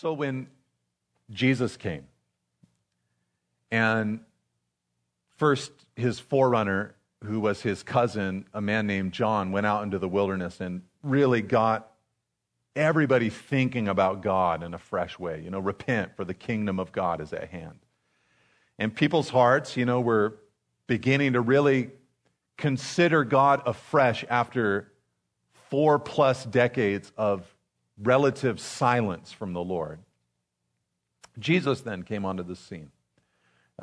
So when Jesus came, and first his forerunner, who was his cousin, a man named John, went out into the wilderness and really got everybody thinking about God in a fresh way. You know, repent, for the kingdom of God is at hand. And people's hearts, you know, were beginning to really consider God afresh after 4+ decades of relative silence from the Lord. Jesus then came onto the scene.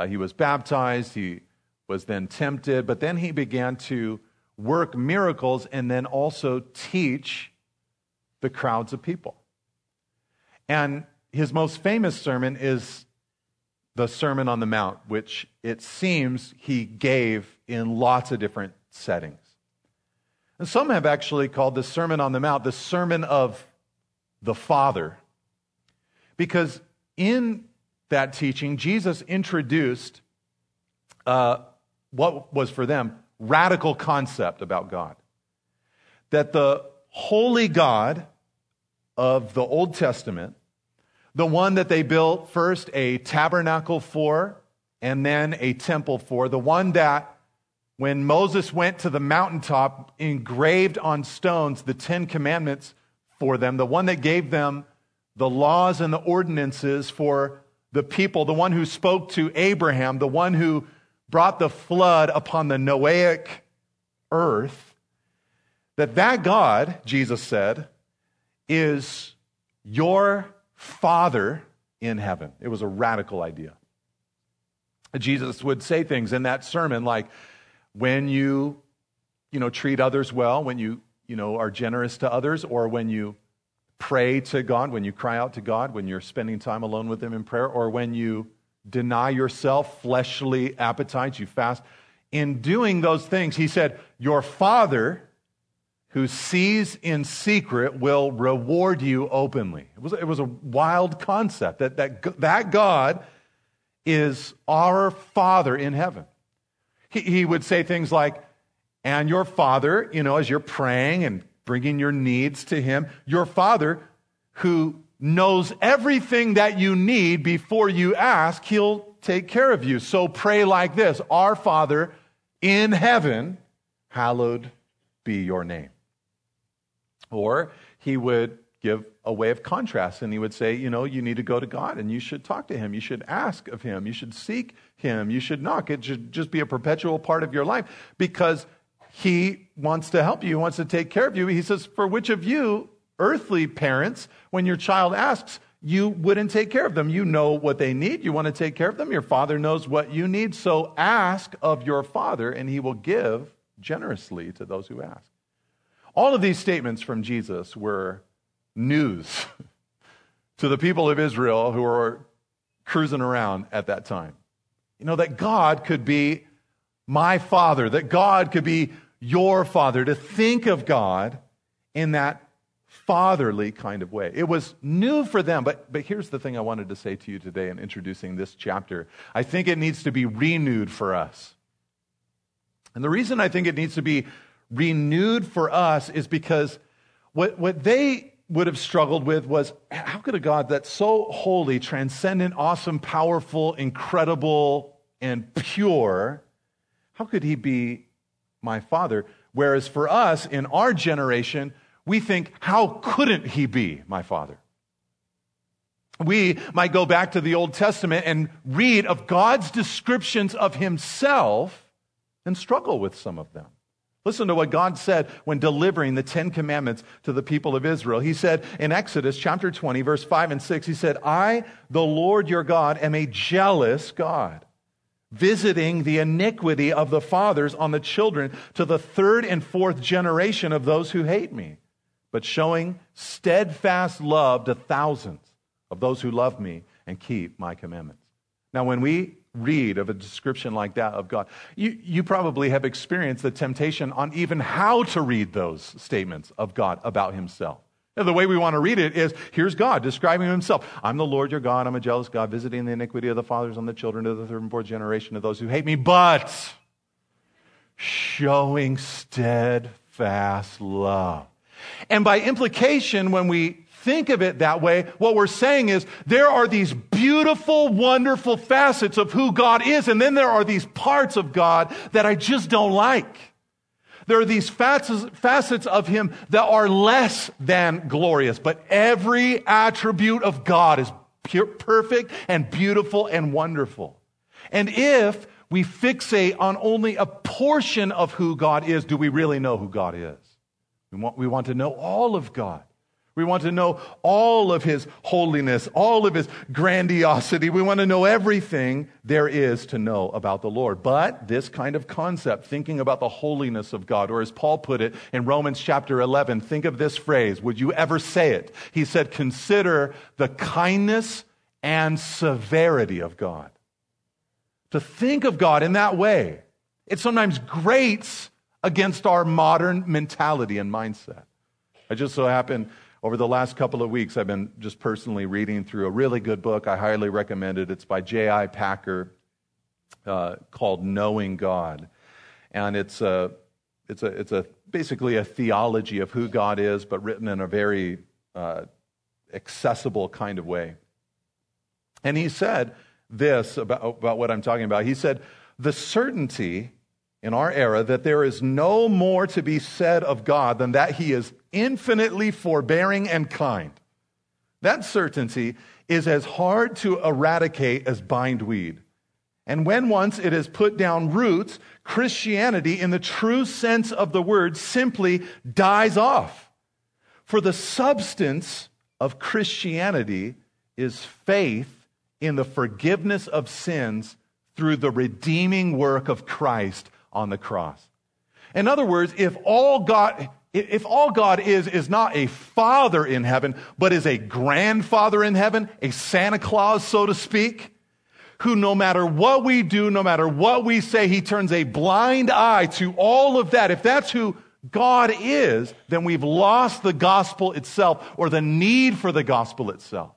He was baptized, he was then tempted, but then he began to work miracles and then also teach the crowds of people. And his most famous sermon is the Sermon on the Mount, which it seems he gave in lots of different settings. And some have actually called the Sermon on the Mount the Sermon of the Father, because in that teaching, Jesus introduced what was for them radical concept about God. That the holy God of the Old Testament, the one that they built first a tabernacle for and then a temple for, the one that when Moses went to the mountaintop engraved on stones the Ten Commandments for them, the one that gave them the laws and the ordinances for the people, the one who spoke to Abraham, the one who brought the flood upon the Noahic earth, that God, Jesus said, is your Father in heaven. It was a radical idea. Jesus would say things in that sermon like, when you treat others well, when you are generous to others, or when you pray to God, when you cry out to God, when you're spending time alone with him in prayer, or when you deny yourself fleshly appetites, you fast. In doing those things, he said, your Father who sees in secret will reward you openly. It was a wild concept that God is our Father in heaven. He would say things like, and your Father, as you're praying and bringing your needs to him, your Father who knows everything that you need before you ask, he'll take care of you. So pray like this, our Father in heaven, hallowed be your name. Or he would give a way of contrast, and he would say, you need to go to God, and you should talk to him, you should ask of him, you should seek him, you should knock. It should just be a perpetual part of your life, because he wants to help you. He wants to take care of you. He says, for which of you, earthly parents, when your child asks, you wouldn't take care of them. You know what they need. You want to take care of them. Your Father knows what you need. So ask of your Father, and he will give generously to those who ask. All of these statements from Jesus were news to the people of Israel who were cruising around at that time. That God could be my Father, that God could be your Father, to think of God in that fatherly kind of way. It was new for them, but here's the thing I wanted to say to you today in introducing this chapter. I think it needs to be renewed for us. And the reason I think it needs to be renewed for us is because what they would have struggled with was, how could a God that's so holy, transcendent, awesome, powerful, incredible, and pure, how could he be my Father? Whereas for us, in our generation, we think, how couldn't he be my Father? We might go back to the Old Testament and read of God's descriptions of himself and struggle with some of them. Listen to what God said when delivering the Ten Commandments to the people of Israel. He said in Exodus chapter 20, verse 5 and 6, he said, I, the Lord your God, am a jealous God, visiting the iniquity of the fathers on the children to the 3rd and 4th generation of those who hate me, but showing steadfast love to thousands of those who love me and keep my commandments. Now, when we read of a description like that of God, you probably have experienced the temptation on even how to read those statements of God about himself. The way we want to read it is, here's God describing himself. I'm the Lord your God, I'm a jealous God, visiting the iniquity of the fathers on the children of the 3rd and 4th generation of those who hate me, but showing steadfast love. And by implication, when we think of it that way, what we're saying is there are these beautiful, wonderful facets of who God is, and then there are these parts of God that I just don't like. There are these facets of Him that are less than glorious, but every attribute of God is pure, perfect and beautiful and wonderful. And if we fixate on only a portion of who God is, do we really know who God is? We want to know all of God. We want to know all of His holiness, all of His grandiosity. We want to know everything there is to know about the Lord. But this kind of concept, thinking about the holiness of God, or as Paul put it in Romans chapter 11, think of this phrase, would you ever say it? He said, consider the kindness and severity of God. To think of God in that way, it sometimes grates against our modern mentality and mindset. I just so happen, over the last couple of weeks, I've been just personally reading through a really good book. I highly recommend it. It's by J.I. Packer called Knowing God. And it's basically a theology of who God is, but written in a very accessible kind of way. And he said this about what I'm talking about. He said, the certainty in our era that there is no more to be said of God than that He is infinitely forbearing and kind. That certainty is as hard to eradicate as bindweed. And when once it has put down roots, Christianity, in the true sense of the word, simply dies off. For the substance of Christianity is faith in the forgiveness of sins through the redeeming work of Christ on the cross. In other words, if all God is not a father in heaven, but is a grandfather in heaven, a Santa Claus, so to speak, who no matter what we do, no matter what we say, He turns a blind eye to all of that. If that's who God is, then we've lost the gospel itself, or the need for the gospel itself.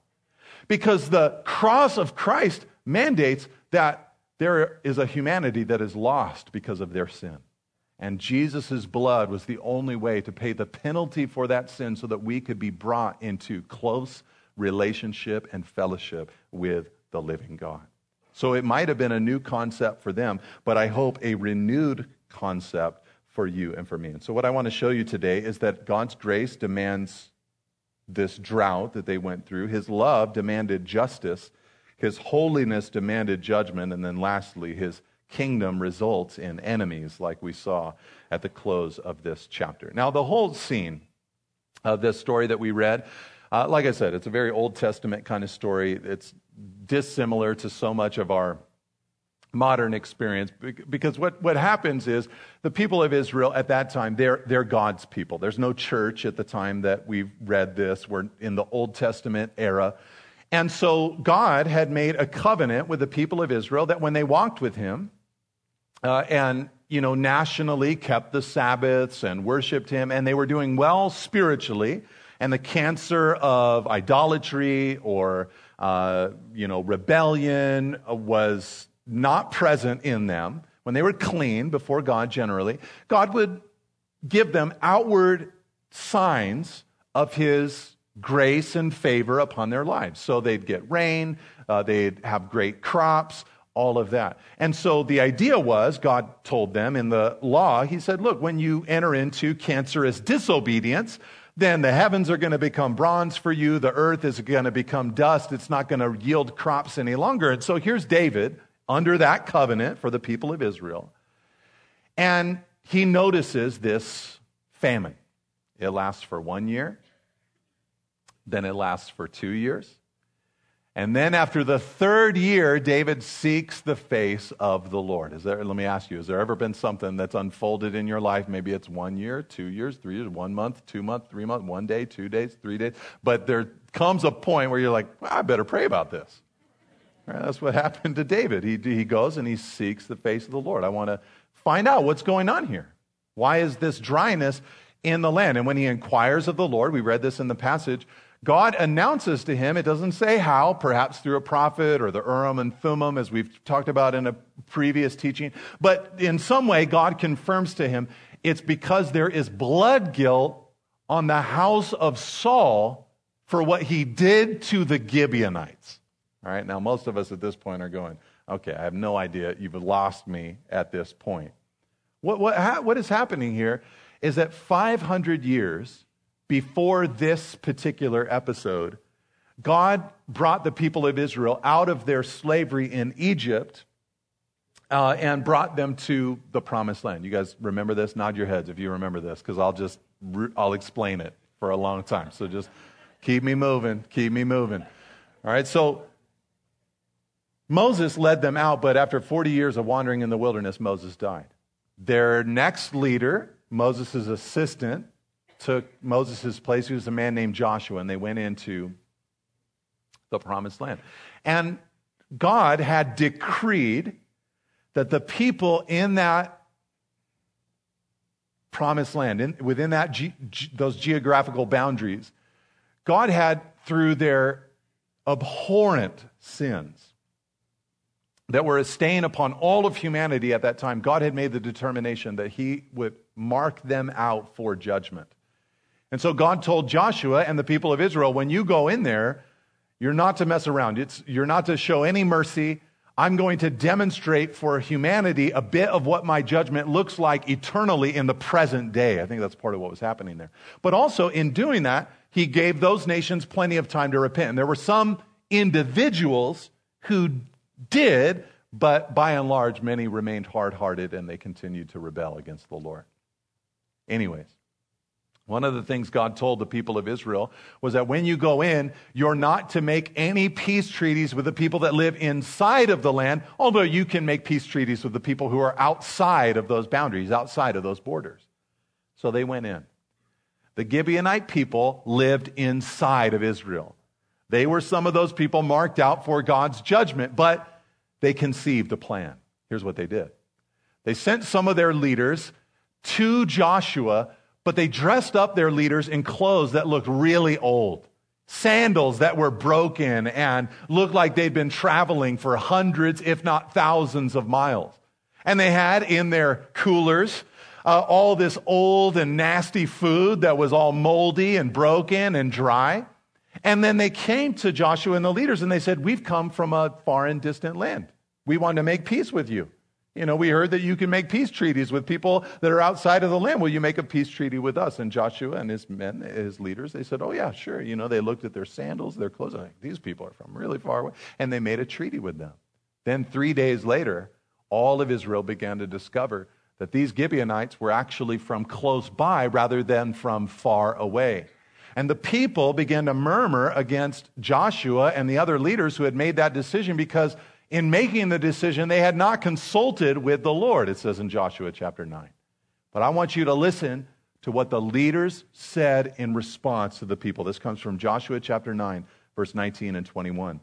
Because the cross of Christ mandates that there is a humanity that is lost because of their sin. And Jesus' blood was the only way to pay the penalty for that sin so that we could be brought into close relationship and fellowship with the living God. So it might have been a new concept for them, but I hope a renewed concept for you and for me. And so what I want to show you today is that God's grace demands this drought that they went through. His love demanded justice. His holiness demanded judgment. And then lastly, His kingdom results in enemies, like we saw at the close of this chapter. Now, the whole scene of this story that we read, like I said, it's a very Old Testament kind of story. It's dissimilar to so much of our modern experience, because what happens is the people of Israel at that time, they're God's people. There's no church at the time that we've read this. We're in the Old Testament era. And so God had made a covenant with the people of Israel that when they walked with Him, nationally kept the Sabbaths and worshiped Him, and they were doing well spiritually, and the cancer of idolatry or, rebellion was not present in them. When they were clean before God generally, God would give them outward signs of His grace and favor upon their lives. So they'd get rain, they'd have great crops, all of that. And so the idea was, God told them in the law, He said, look, when you enter into cancerous disobedience, then the heavens are going to become bronze for you, the earth is going to become dust, it's not going to yield crops any longer. And so here's David under that covenant for the people of Israel, and he notices this famine. It lasts for 1 year. Then it lasts for 2 years. And then after the third year, David seeks the face of the Lord. Let me ask you, has there ever been something that's unfolded in your life? Maybe it's 1 year, 2 years, 3 years, 1 month, 2 months, 3 months, 1 day, 2 days, 3 days. But there comes a point where you're like, well, I better pray about this. Right, that's what happened to David. He goes and he seeks the face of the Lord. I want to find out what's going on here. Why is this dryness in the land? And when he inquires of the Lord, we read this in the passage, God announces to him, it doesn't say how, perhaps through a prophet or the Urim and Thummim, as we've talked about in a previous teaching, but in some way God confirms to him, it's because there is blood guilt on the house of Saul for what he did to the Gibeonites. All right, now most of us at this point are going, okay, I have no idea. You've lost me at this point. What is happening here is that 500 years before this particular episode, God brought the people of Israel out of their slavery in Egypt and brought them to the promised land. You guys remember this? Nod your heads if you remember this, because I'll explain it for a long time. So just keep me moving. All right, so Moses led them out, but after 40 years of wandering in the wilderness, Moses died. Their next leader, Moses' assistant, took Moses' place. He was a man named Joshua, and they went into the promised land. And God had decreed that the people in that promised land, within that those geographical boundaries, God had, through their abhorrent sins that were a stain upon all of humanity at that time, God had made the determination that he would mark them out for judgment. And so God told Joshua and the people of Israel, when you go in there, you're not to mess around. You're not to show any mercy. I'm going to demonstrate for humanity a bit of what my judgment looks like eternally in the present day. I think that's part of what was happening there. But also in doing that, he gave those nations plenty of time to repent. And there were some individuals who did, but by and large, many remained hard-hearted and they continued to rebel against the Lord. Anyways, one of the things God told the people of Israel was that when you go in, you're not to make any peace treaties with the people that live inside of the land, although you can make peace treaties with the people who are outside of those boundaries, outside of those borders. So they went in. The Gibeonite people lived inside of Israel. They were some of those people marked out for God's judgment, but they conceived a plan. Here's what they did. They sent some of their leaders to Joshua, but they dressed up their leaders in clothes that looked really old. Sandals that were broken and looked like they'd been traveling for hundreds, if not thousands of miles. And they had in their coolers all this old and nasty food that was all moldy and broken and dry. And then they came to Joshua and the leaders and they said, we've come from a foreign, distant land. We want to make peace with you. You know, we heard that you can make peace treaties with people that are outside of the land. Will you make a peace treaty with us? And Joshua and his men, his leaders, they said, oh yeah, sure. You know, they looked at their sandals, their clothes, like, these people are from really far away. And they made a treaty with them. Then 3 days later, all of Israel began to discover that these Gibeonites were actually from close by rather than from far away. And the people began to murmur against Joshua and the other leaders who had made that decision, because in making the decision, they had not consulted with the Lord, it says in Joshua chapter 9. But I want you to listen to what the leaders said in response to the people. This comes from Joshua chapter 9, verse 19 and 21.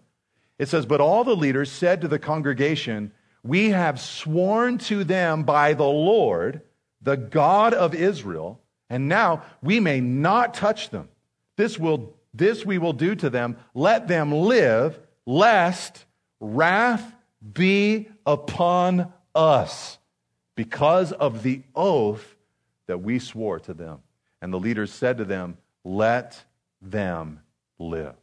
It says, but all the leaders said to the congregation, we have sworn to them by the Lord, the God of Israel, and now we may not touch them. This we will do to them. Let them live, lest wrath be upon us because of the oath that we swore to them. And the leaders said to them, let them live.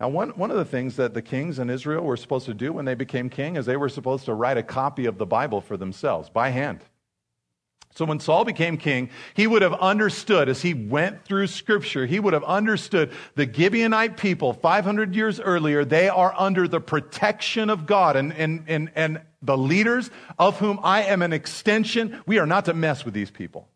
Now, one of the things that the kings in Israel were supposed to do when they became king is they were supposed to write a copy of the Bible for themselves by hand. So when Saul became king, he would have understood, as he went through Scripture, he would have understood the Gibeonite people 500 years earlier, they are under the protection of God. And the leaders, of whom I am an extension, we are not to mess with these people.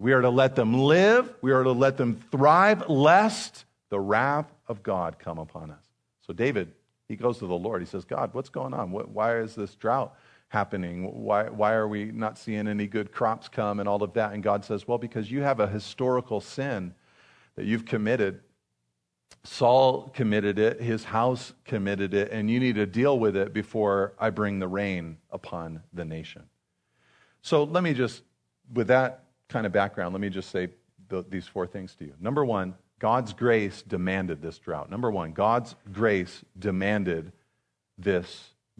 We are to let them live. We are to let them thrive, lest the wrath of God come upon us. So David, he goes to the Lord. He says, God, what's going on? Why is this drought happening? Why are we not seeing any good crops come and all of that? And God says, well, because you have a historical sin that you've committed. Saul committed it, his house committed it, and you need to deal with it before I bring the rain upon the nation. So let me just, with that kind of background, let me just say these four things to you. Number one, God's grace demanded this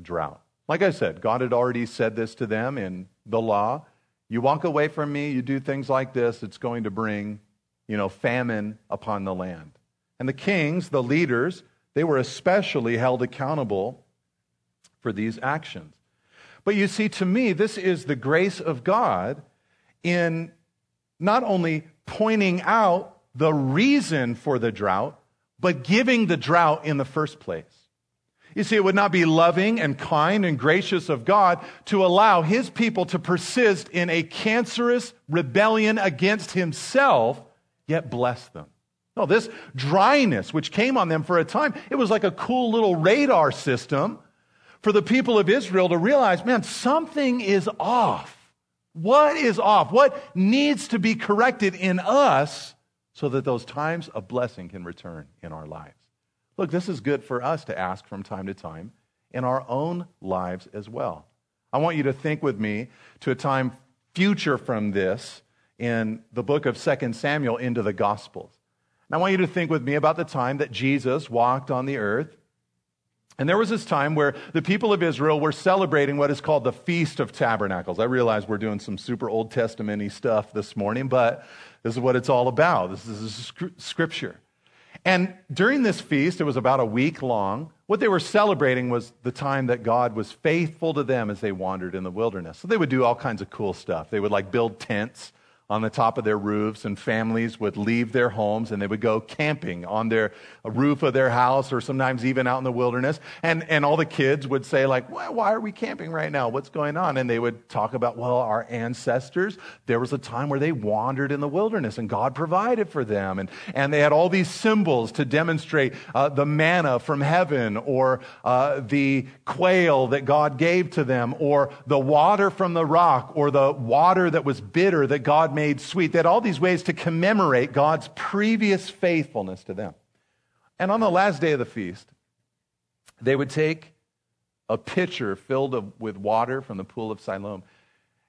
drought. Like I said, God had already said this to them in the law. You walk away from me, you do things like this, it's going to bring, famine upon the land. And the kings, the leaders, they were especially held accountable for these actions. But you see, to me, this is the grace of God in not only pointing out the reason for the drought, but giving the drought in the first place. You see, it would not be loving and kind and gracious of God to allow his people to persist in a cancerous rebellion against himself, yet bless them. No, this dryness which came on them for a time, it was like a cool little radar system for the people of Israel to realize, man, something is off. What is off? What needs to be corrected in us so that those times of blessing can return in our lives? Look, this is good for us to ask from time to time in our own lives as well. I want you to think with me to a time future from this in the book of 2 Samuel into the Gospels. And I want you to think with me about the time that Jesus walked on the earth. And there was this time where the people of Israel were celebrating what is called the Feast of Tabernacles. I realize we're doing some super Old Testament-y stuff this morning, but this is what it's all about. This is Scripture. And during this feast, it was about a week long. What they were celebrating was the time that God was faithful to them as they wandered in the wilderness. So they would do all kinds of cool stuff. They would build tents on the top of their roofs, and families would leave their homes and they would go camping on their roof of their house, or sometimes even out in the wilderness. And all the kids would say, why are we camping right now? What's going on? And they would talk about, our ancestors, there was a time where they wandered in the wilderness and God provided for them. And they had all these symbols to demonstrate the manna from heaven, or the quail that God gave to them, or the water from the rock, or the water that was bitter that God made sweet. They had all these ways to commemorate God's previous faithfulness to them. And on the last day of the feast, they would take a pitcher filled with water from the Pool of Siloam,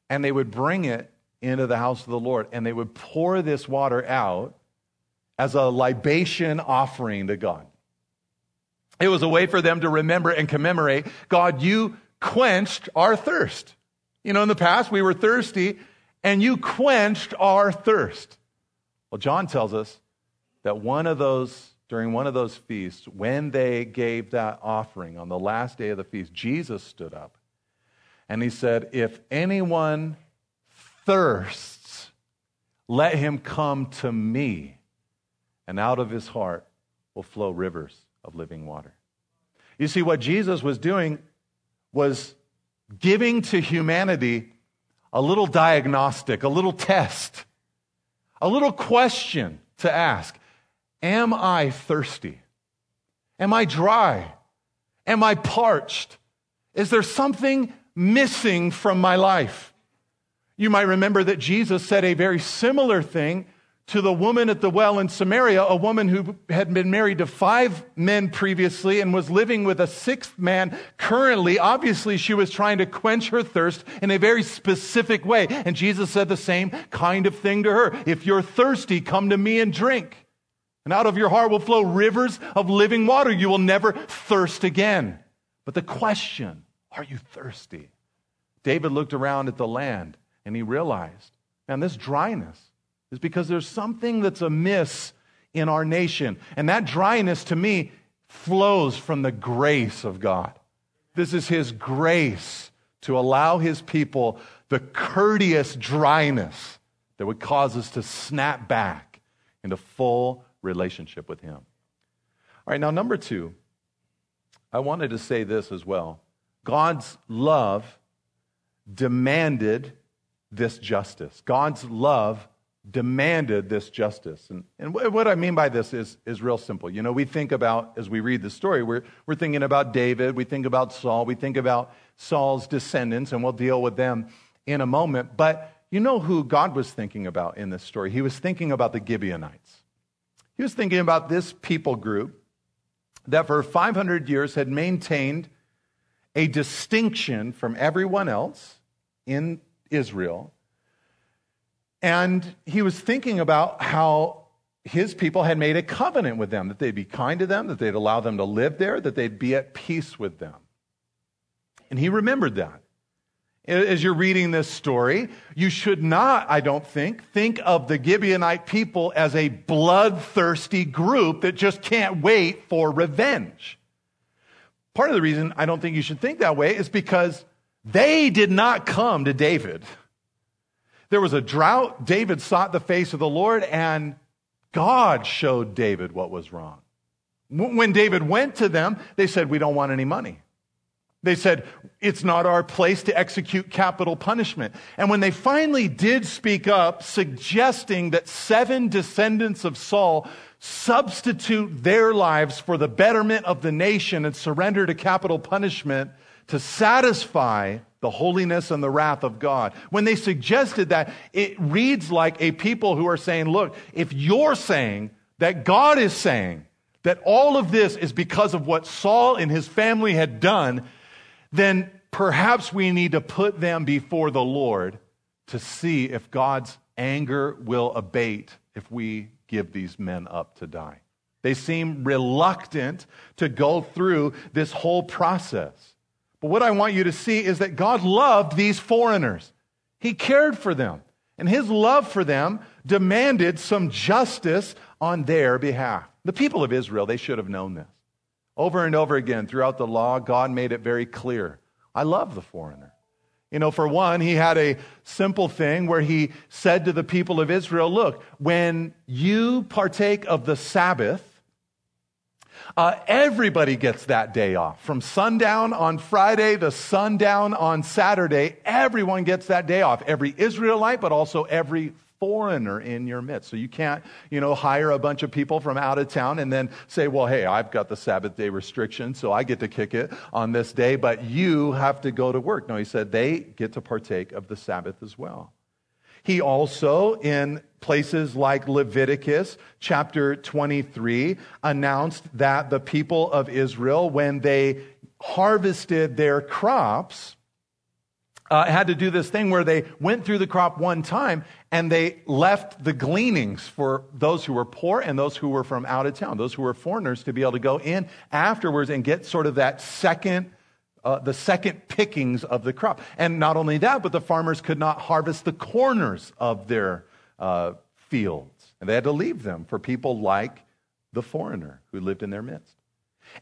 and they would bring it into the house of the Lord, and they would pour this water out as a libation offering to God. It was a way for them to remember and commemorate, God, you quenched our thirst. In the past, we were thirsty, and you quenched our thirst. Well, John tells us that during one of those feasts, when they gave that offering on the last day of the feast, Jesus stood up and he said, if anyone thirsts, let him come to me, and out of his heart will flow rivers of living water. You see, what Jesus was doing was giving to humanity a little diagnostic, a little test, a little question to ask. Am I thirsty? Am I dry? Am I parched? Is there something missing from my life? You might remember that Jesus said a very similar thing to the woman at the well in Samaria, a woman who had been married to 5 men previously and was living with a 6th man currently. Obviously, she was trying to quench her thirst in a very specific way. And Jesus said the same kind of thing to her. If you're thirsty, come to me and drink. And out of your heart will flow rivers of living water. You will never thirst again. But the question, are you thirsty? David looked around at the land and he realized, man, this dryness is because there's something that's amiss in our nation. And that dryness, to me, flows from the grace of God. This is his grace to allow his people the courteous dryness that would cause us to snap back into full relationship with him. All right, now 2, I wanted to say this as well. God's love demanded this justice. God's love demanded this justice. And what I mean by this is real simple. We think about, as we read the story, we're thinking about David, we think about Saul, we think about Saul's descendants, and we'll deal with them in a moment. But you know who God was thinking about in this story? He was thinking about the Gibeonites. He was thinking about this people group that for 500 years had maintained a distinction from everyone else in Israel. And he was thinking about how his people had made a covenant with them, that they'd be kind to them, that they'd allow them to live there, that they'd be at peace with them. And he remembered that. as you're reading this story, you should not, I don't think of the Gibeonite people as a bloodthirsty group that just can't wait for revenge. Part of the reason I don't think you should think that way is because they did not come to David. There was a drought. David sought the face of the Lord, and God showed David what was wrong. When David went to them, they said, "We don't want any money." They said, "It's not our place to execute capital punishment." And when they finally did speak up, suggesting that 7 descendants of Saul substitute their lives for the betterment of the nation and surrender to capital punishment to satisfy the holiness and the wrath of God. When they suggested that, it reads like a people who are saying, look, if you're saying that God is saying that all of this is because of what Saul and his family had done, then perhaps we need to put them before the Lord to see if God's anger will abate if we give these men up to die. They seem reluctant to go through this whole process. But what I want you to see is that God loved these foreigners. He cared for them. And his love for them demanded some justice on their behalf. The people of Israel, they should have known this. Over and over again throughout the law, God made it very clear. I love the foreigner. You know, for one, he had a simple thing where he said to the people of Israel, look, when you partake of the Sabbath, everybody gets that day off. From sundown on Friday to sundown on Saturday, everyone gets that day off. Every Israelite, but also every foreigner in your midst. So you can't, hire a bunch of people from out of town and then say, well, hey, I've got the Sabbath day restriction, so I get to kick it on this day, but you have to go to work. No, he said they get to partake of the Sabbath as well. He also, in places like Leviticus chapter 23, announced that the people of Israel, when they harvested their crops, had to do this thing where they went through the crop one time and they left the gleanings for those who were poor and those who were from out of town, those who were foreigners, to be able to go in afterwards and get sort of that second pickings of the crop. And not only that, but the farmers could not harvest the corners of their fields. And they had to leave them for people like the foreigner who lived in their midst.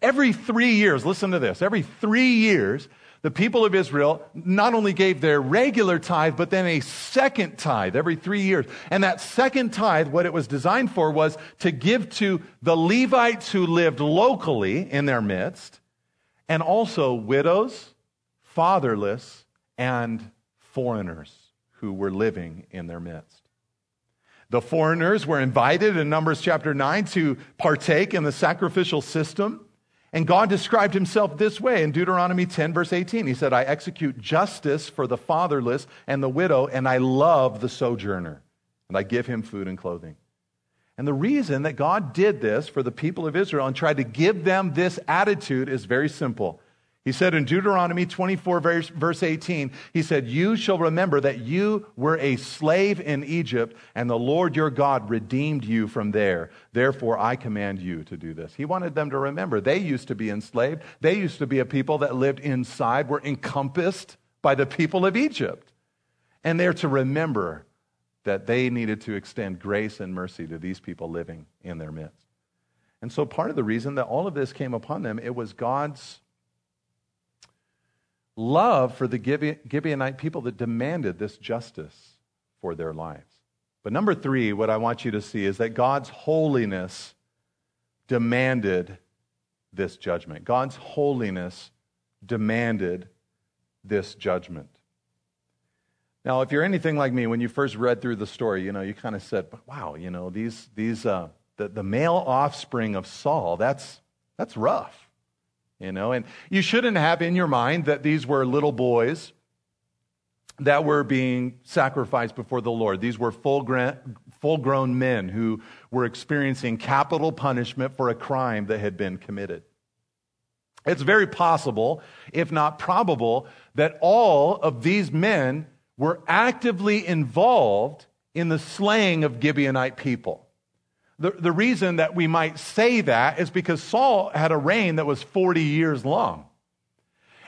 Every 3 years, listen to this, every 3 years, the people of Israel not only gave their regular tithe, but then a second tithe every 3 years. And that second tithe, what it was designed for was to give to the Levites who lived locally in their midst, and also widows, fatherless, and foreigners who were living in their midst. The foreigners were invited in Numbers chapter 9 to partake in the sacrificial system. And God described himself this way in Deuteronomy 10, verse 18. He said, I execute justice for the fatherless and the widow, and I love the sojourner, and I give him food and clothing. And the reason that God did this for the people of Israel and tried to give them this attitude is very simple. He said in Deuteronomy 24, verse 18, he said, you shall remember that you were a slave in Egypt, and the Lord your God redeemed you from there. Therefore, I command you to do this. He wanted them to remember. They used to be enslaved. They used to be a people that lived inside, were encompassed by the people of Egypt. And they're to remember that they needed to extend grace and mercy to these people living in their midst. And so part of the reason that all of this came upon them, it was God's love for the Gibeonite people that demanded this justice for their lives. But number 3, what I want you to see is that God's holiness demanded this judgment. God's holiness demanded this judgment. Now, if you're anything like me, when you first read through the story, you kind of said, wow, the male offspring of Saul, that's rough, And you shouldn't have in your mind that these were little boys that were being sacrificed before the Lord. These were full-grown men who were experiencing capital punishment for a crime that had been committed. It's very possible, if not probable, that all of these men were actively involved in the slaying of Gibeonite people. The reason that we might say that is because Saul had a reign that was 40 years long.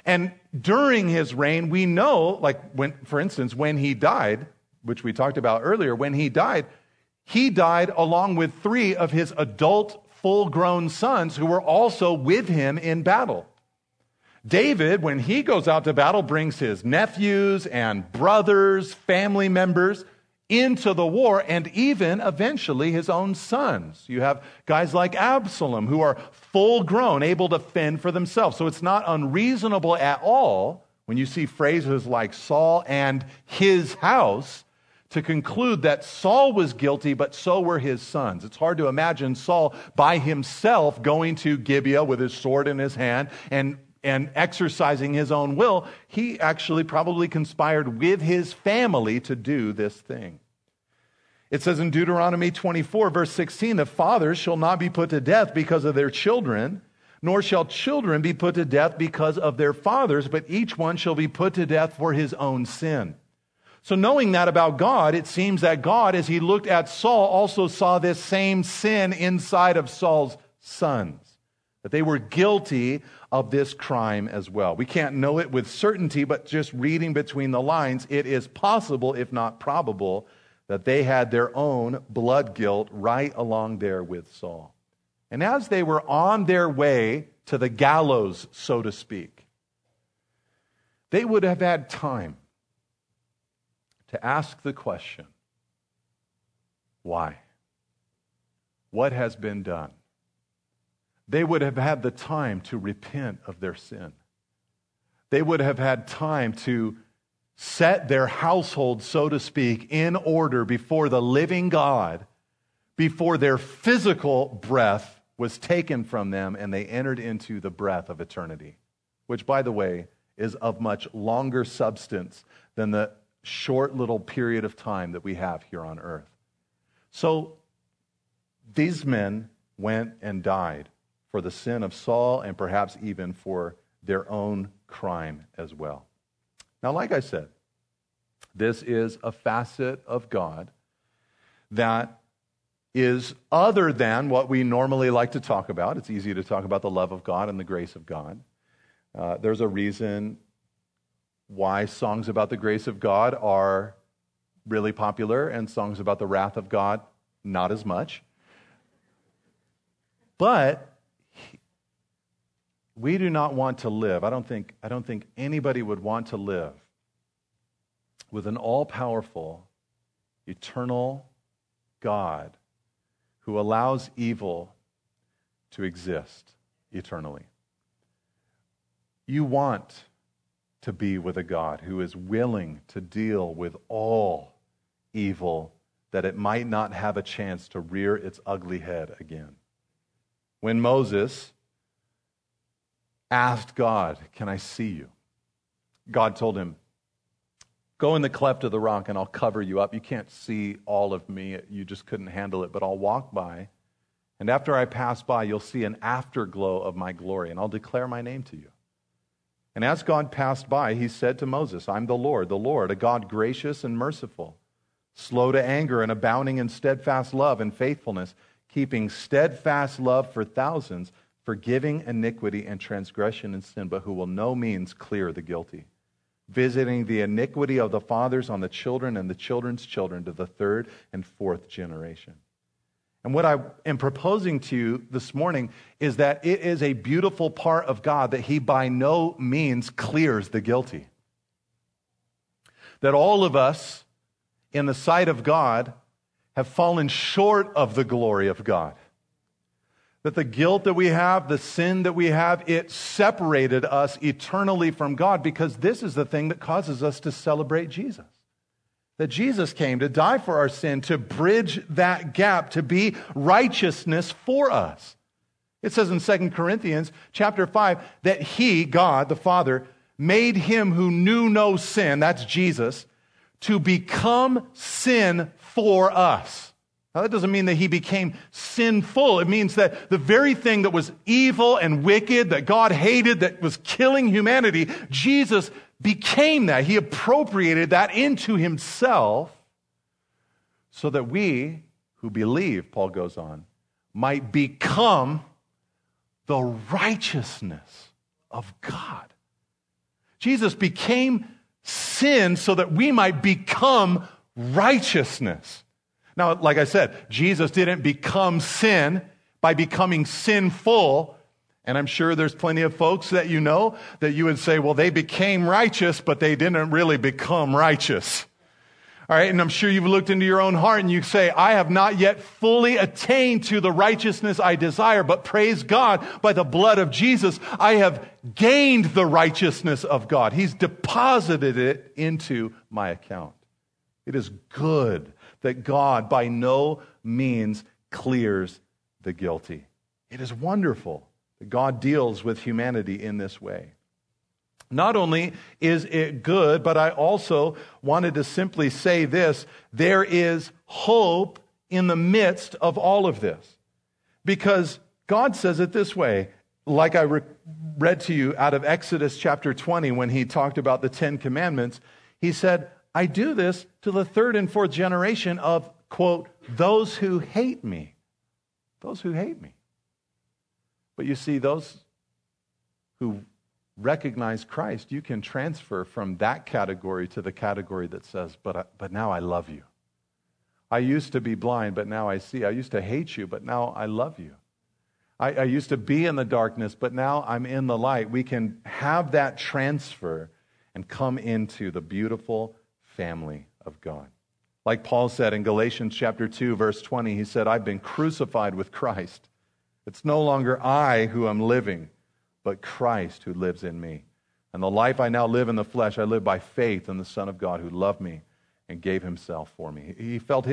And during his reign, we know, like when, for instance, when he died, which we talked about earlier, when he died along with three of his adult full-grown sons who were also with him in battle. David, when he goes out to battle, brings his nephews and brothers, family members into the war, and even eventually his own sons. You have guys like Absalom who are full-grown, able to fend for themselves. So it's not unreasonable at all when you see phrases like Saul and his house to conclude that Saul was guilty, but so were his sons. It's hard to imagine Saul by himself going to Gibeah with his sword in his hand and exercising his own will. He actually probably conspired with his family to do this thing. It says in Deuteronomy 24, verse 16, the fathers shall not be put to death because of their children, nor shall children be put to death because of their fathers, but each one shall be put to death for his own sin. So knowing that about God, it seems that God, as he looked at Saul, also saw this same sin inside of Saul's sons, that they were guilty of this crime as well. We can't know it with certainty, but just reading between the lines, it is possible, if not probable, that they had their own blood guilt right along there with Saul. And as they were on their way to the gallows, so to speak, they would have had time to ask the question, why? What has been done? They would have had the time to repent of their sin. They would have had time to set their household, so to speak, in order before the living God, before their physical breath was taken from them and they entered into the breath of eternity, which, by the way, is of much longer substance than the short little period of time that we have here on earth. So these men went and died for the sin of Saul and perhaps even for their own crime as well. Now, like I said, this is a facet of God that is other than what we normally like to talk about. It's easy to talk about the love of God and the grace of God. There's a reason why songs about the grace of God are really popular and songs about the wrath of God, not as much. But we do not want to live. I don't think anybody would want to live with an all-powerful, eternal God who allows evil to exist eternally. You want to be with a God who is willing to deal with all evil that it might not have a chance to rear its ugly head again. When Moses asked God, "Can I see you?" God told him, "Go in the cleft of the rock and I'll cover you up. You can't see all of me. You just couldn't handle it, but I'll walk by. And after I pass by, you'll see an afterglow of my glory and I'll declare my name to you." And as God passed by, he said to Moses, "I'm the Lord, a God gracious and merciful, slow to anger and abounding in steadfast love and faithfulness, keeping steadfast love for thousands, forgiving iniquity and transgression and sin, but who will no means clear the guilty, visiting the iniquity of the fathers on the children and the children's children to the third and fourth generation." And what I am proposing to you this morning is that it is a beautiful part of God that he by no means clears the guilty. That all of us, in the sight of God, have fallen short of the glory of God. That the guilt that we have, the sin that we have, it separated us eternally from God, because this is the thing that causes us to celebrate Jesus. That Jesus came to die for our sin, to bridge that gap, to be righteousness for us. It says in 2 Corinthians chapter 5 that he, God the Father, made him who knew no sin, that's Jesus, to become sin for us. Now that doesn't mean that he became sinful. It means that the very thing that was evil and wicked, that God hated, that was killing humanity, Jesus became that. He appropriated that into himself so that we who believe, Paul goes on, might become the righteousness of God. Jesus became sin so that we might become righteousness. Now, like I said, Jesus didn't become sin by becoming sinful. And I'm sure there's plenty of folks that you know that you would say, well, they became righteous, but they didn't really become righteous. All right, and I'm sure you've looked into your own heart and you say, I have not yet fully attained to the righteousness I desire, but praise God, by the blood of Jesus, I have gained the righteousness of God. He's deposited it into my account. It is good that God by no means clears the guilty. It is wonderful that God deals with humanity in this way. Not only is it good, but I also wanted to simply say this. There is hope in the midst of all of this. Because God says it this way, like I read to you out of Exodus chapter 20 when he talked about the Ten Commandments. He said, I do this to the third and fourth generation of, quote, those who hate me. Those who hate me. But you see, those who recognize Christ, you can transfer from that category to the category that says, but now I love you. I used to be blind, but now I see. I used to hate you, but now I love you. I used to be in the darkness, but now I'm in the light. We can have that transfer and come into the beautiful family of God. Like Paul said in Galatians chapter 2, verse 20, he said, I've been crucified with Christ. It's no longer I who am living, but Christ who lives in me. And the life I now live in the flesh, I live by faith in the Son of God who loved me and gave himself for me. He felt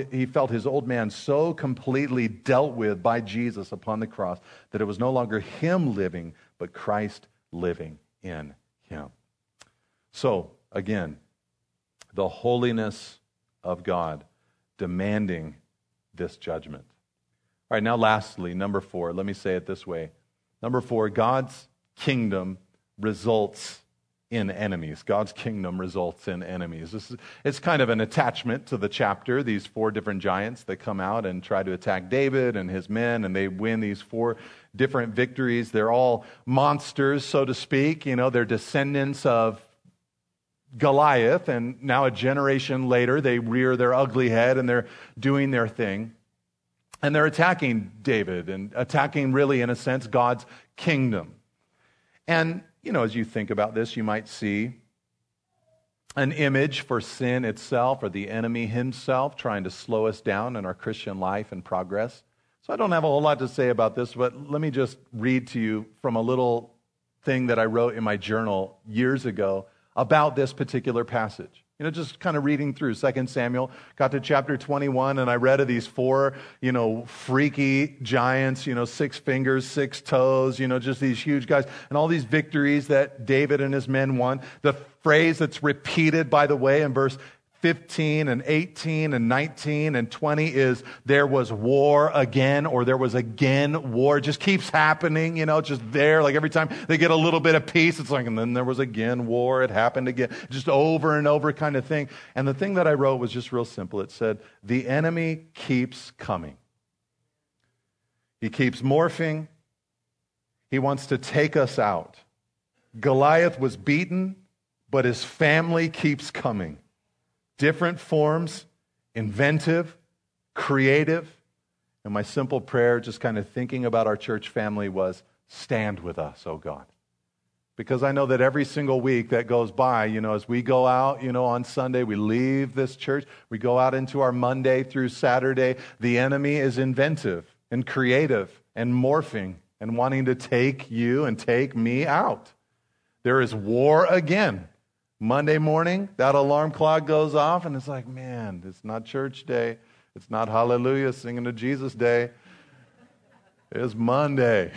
his old man so completely dealt with by Jesus upon the cross that it was no longer him living, but Christ living in him. So, again, the holiness of God demanding this judgment. All right, now lastly, number four, let me say it this way. Number four, God's kingdom results in enemies. God's kingdom results in enemies. It's kind of an attachment to the chapter, these four different giants that come out and try to attack David and his men, and they win these four different victories. They're all monsters, so to speak. You know, they're descendants of Goliath, and now a generation later, they rear their ugly head and they're doing their thing. And they're attacking David and attacking, really, in a sense, God's kingdom. And, you know, as you think about this, you might see an image for sin itself or the enemy himself trying to slow us down in our Christian life and progress. So I don't have a whole lot to say about this, but let me just read to you from a little thing that I wrote in my journal years ago about this particular passage. You know, just kind of reading through 2 Samuel, got to chapter 21, and I read of these four, you know, freaky giants, you know, 6 fingers, 6 toes, you know, just these huge guys, and all these victories that David and his men won. The phrase that's repeated, by the way, in verse 15 and 18 and 19 and 20 is, there was war again, or there was again war. It just keeps happening, you know, just there. Like every time they get a little bit of peace, it's like, and then there was again war. It happened again, just over and over kind of thing. And the thing that I wrote was just real simple. It said, the enemy keeps coming. He keeps morphing. He wants to take us out. Goliath was beaten, but his family keeps coming. Different forms, inventive, creative. And my simple prayer, just kind of thinking about our church family, was stand with us, oh God. Because I know that every single week that goes by, you know, as we go out, you know, on Sunday, we leave this church, we go out into our Monday through Saturday, the enemy is inventive and creative and morphing and wanting to take you and take me out. There is war again. Monday morning, that alarm clock goes off, and it's like, man, it's not church day. It's not hallelujah, singing to Jesus day. It's Monday.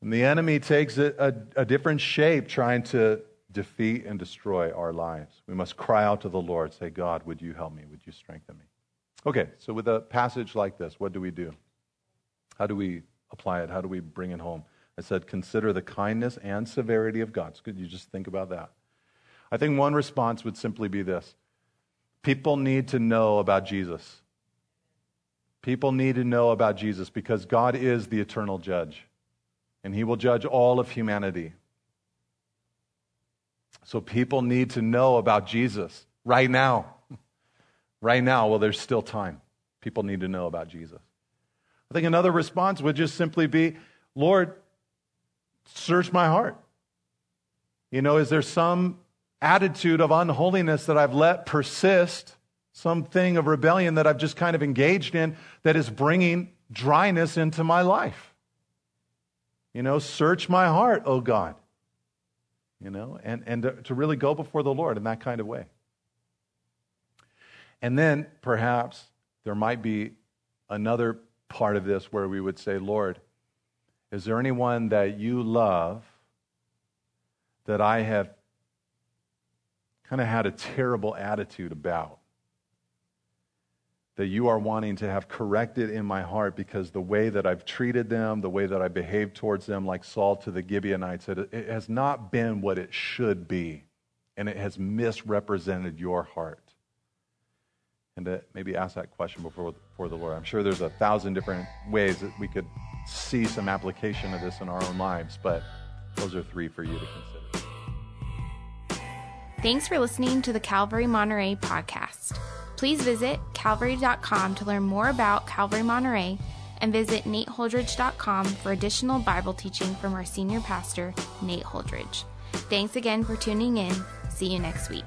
And the enemy takes a different shape, trying to defeat and destroy our lives. We must cry out to the Lord, say, God, would you help me? Would you strengthen me? Okay, so with a passage like this, what do we do? How do we apply it? How do we bring it home? I said, consider the kindness and severity of God. It's good you just think about that. I think one response would simply be this. People need to know about Jesus. People need to know about Jesus because God is the eternal judge. And he will judge all of humanity. So people need to know about Jesus right now. Right now, well, there's still time. People need to know about Jesus. I think another response would just simply be, Lord, search my heart. You know, is there some attitude of unholiness that I've let persist, something of rebellion that I've just kind of engaged in that is bringing dryness into my life? You know, search my heart, oh God. You know, and to really go before the Lord in that kind of way. And then perhaps there might be another part of this where we would say, Lord, is there anyone that you love that I have kind of had a terrible attitude about, that you are wanting to have corrected in my heart because the way that I've treated them, the way that I behaved towards them, like Saul to the Gibeonites, it has not been what it should be, and it has misrepresented your heart. And to maybe ask that question before the Lord. I'm sure there's 1,000 different ways that we could see some application of this in our own lives, but those are three for you to consider. Thanks for listening to the Calvary Monterey podcast. Please visit calvary.com to learn more about Calvary Monterey and visit nateholdridge.com for additional Bible teaching from our senior pastor, Nate Holdridge. Thanks again for tuning in. See you next week.